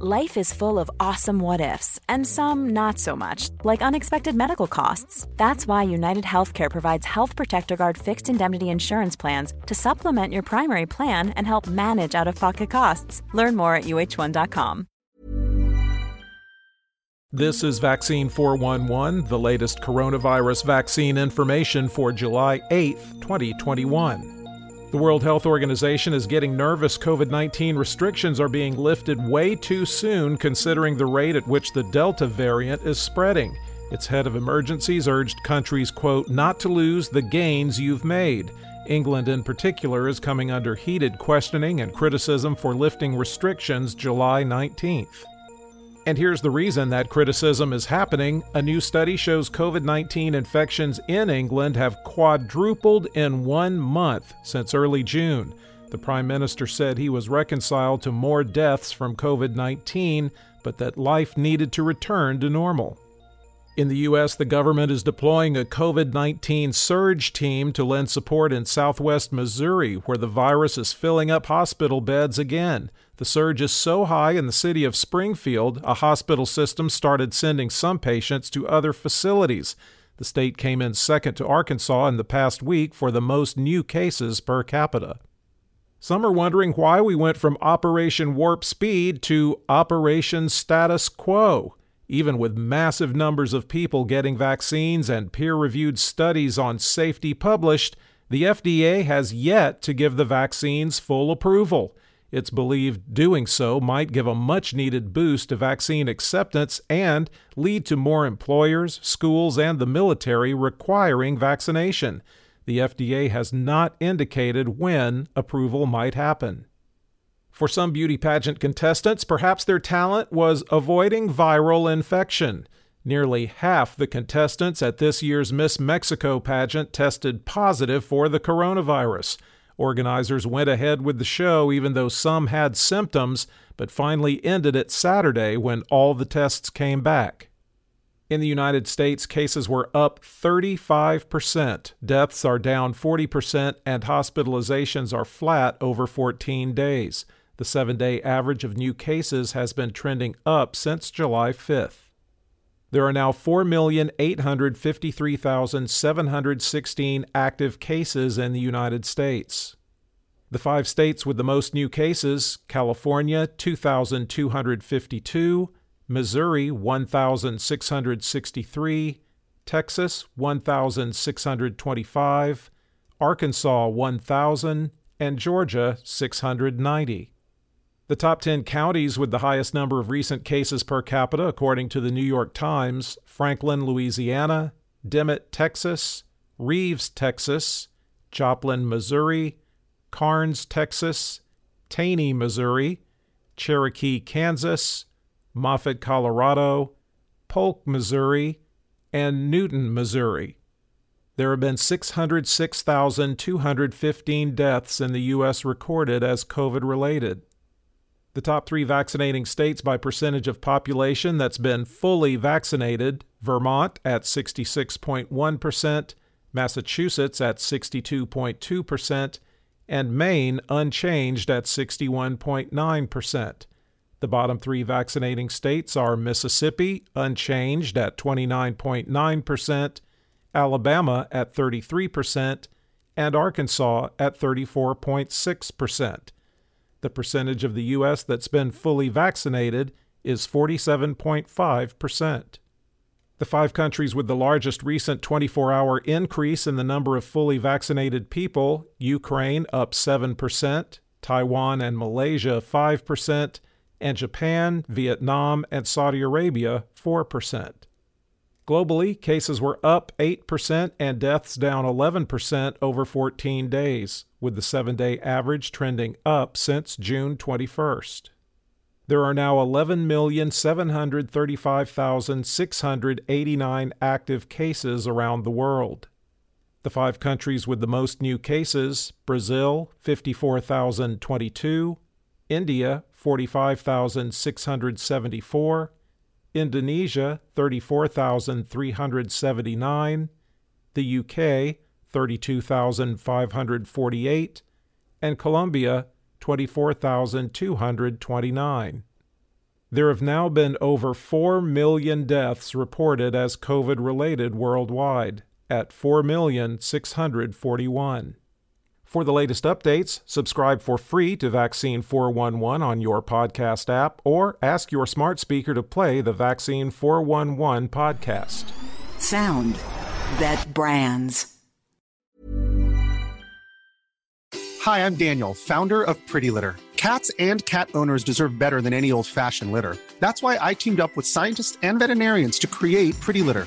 Life is full of awesome what-ifs, and some not so much, like unexpected medical costs. That's why UnitedHealthcare provides Health Protector Guard fixed indemnity insurance plans to supplement your primary plan and help manage out-of-pocket costs. Learn more at uh1.com. This is Vaccine 411, the latest coronavirus vaccine information for July 8, 2021. The World Health Organization is getting nervous COVID-19 restrictions are being lifted way too soon considering the rate at which the Delta variant is spreading. Its head of emergencies urged countries, quote, not to lose the gains you've made. England in particular is coming under heated questioning and criticism for lifting restrictions July 19th. And here's the reason that criticism is happening. A new study shows COVID-19 infections in England have quadrupled in 1 month since early June. The Prime Minister said he was reconciled to more deaths from COVID-19, but that life needed to return to normal. In the U.S., the government is deploying a COVID-19 surge team to lend support in southwest Missouri, where the virus is filling up hospital beds again. The surge is so high in the city of Springfield, a hospital system started sending some patients to other facilities. The state came in second to Arkansas in the past week for the most new cases per capita. Some are wondering why we went from Operation Warp Speed to Operation Status Quo. Even with massive numbers of people getting vaccines and peer-reviewed studies on safety published, the FDA has yet to give the vaccines full approval. It's believed doing so might give a much-needed boost to vaccine acceptance and lead to more employers, schools, and the military requiring vaccination. The FDA has not indicated when approval might happen. For some beauty pageant contestants, perhaps their talent was avoiding viral infection. Nearly half the contestants at this year's Miss Mexico pageant tested positive for the coronavirus. Organizers went ahead with the show even though some had symptoms, but finally ended it Saturday when all the tests came back. In the United States, cases were up 35%, deaths are down 40%, and hospitalizations are flat over 14 days. The 7-day average of new cases has been trending up since July 5th. There are now 4,853,716 active cases in the United States. The 5 states with the most new cases, California, 2,252, Missouri, 1,663, Texas, 1,625, Arkansas, 1,000, and Georgia, 690. The top 10 counties with the highest number of recent cases per capita, according to the New York Times, Franklin, Louisiana, Dimmitt, Texas, Reeves, Texas, Joplin, Missouri, Carnes, Texas, Taney, Missouri, Cherokee, Kansas, Moffett, Colorado, Polk, Missouri, and Newton, Missouri. There have been 606,215 deaths in the U.S. recorded as COVID-related. The top 3 vaccinating states by percentage of population that's been fully vaccinated, Vermont at 66.1%, Massachusetts at 62.2%, and Maine unchanged at 61.9%. The bottom 3 vaccinating states are Mississippi, unchanged at 29.9%, Alabama at 33%, and Arkansas at 34.6%. The percentage of the U.S. that's been fully vaccinated is 47.5%. The 5 countries with the largest recent 24-hour increase in the number of fully vaccinated people, Ukraine up 7%, Taiwan and Malaysia 5%, and Japan, Vietnam, and Saudi Arabia 4%. Globally, cases were up 8% and deaths down 11% over 14 days, with the 7-day average trending up since June 21st. There are now 11,735,689 active cases around the world. The 5 countries with the most new cases, Brazil, 54,022, India, 45,674, Indonesia, 34,379, the UK, 32,548, and Colombia, 24,229. There have now been over 4 million deaths reported as COVID-related worldwide, at 4,641,000. For the latest updates, subscribe for free to Vaccine 411 on your podcast app, or ask your smart speaker to play the Vaccine 411 podcast. Sound that brands. Hi, I'm Daniel, founder of Pretty Litter. Cats and cat owners deserve better than any old-fashioned litter. That's why I teamed up with scientists and veterinarians to create Pretty Litter.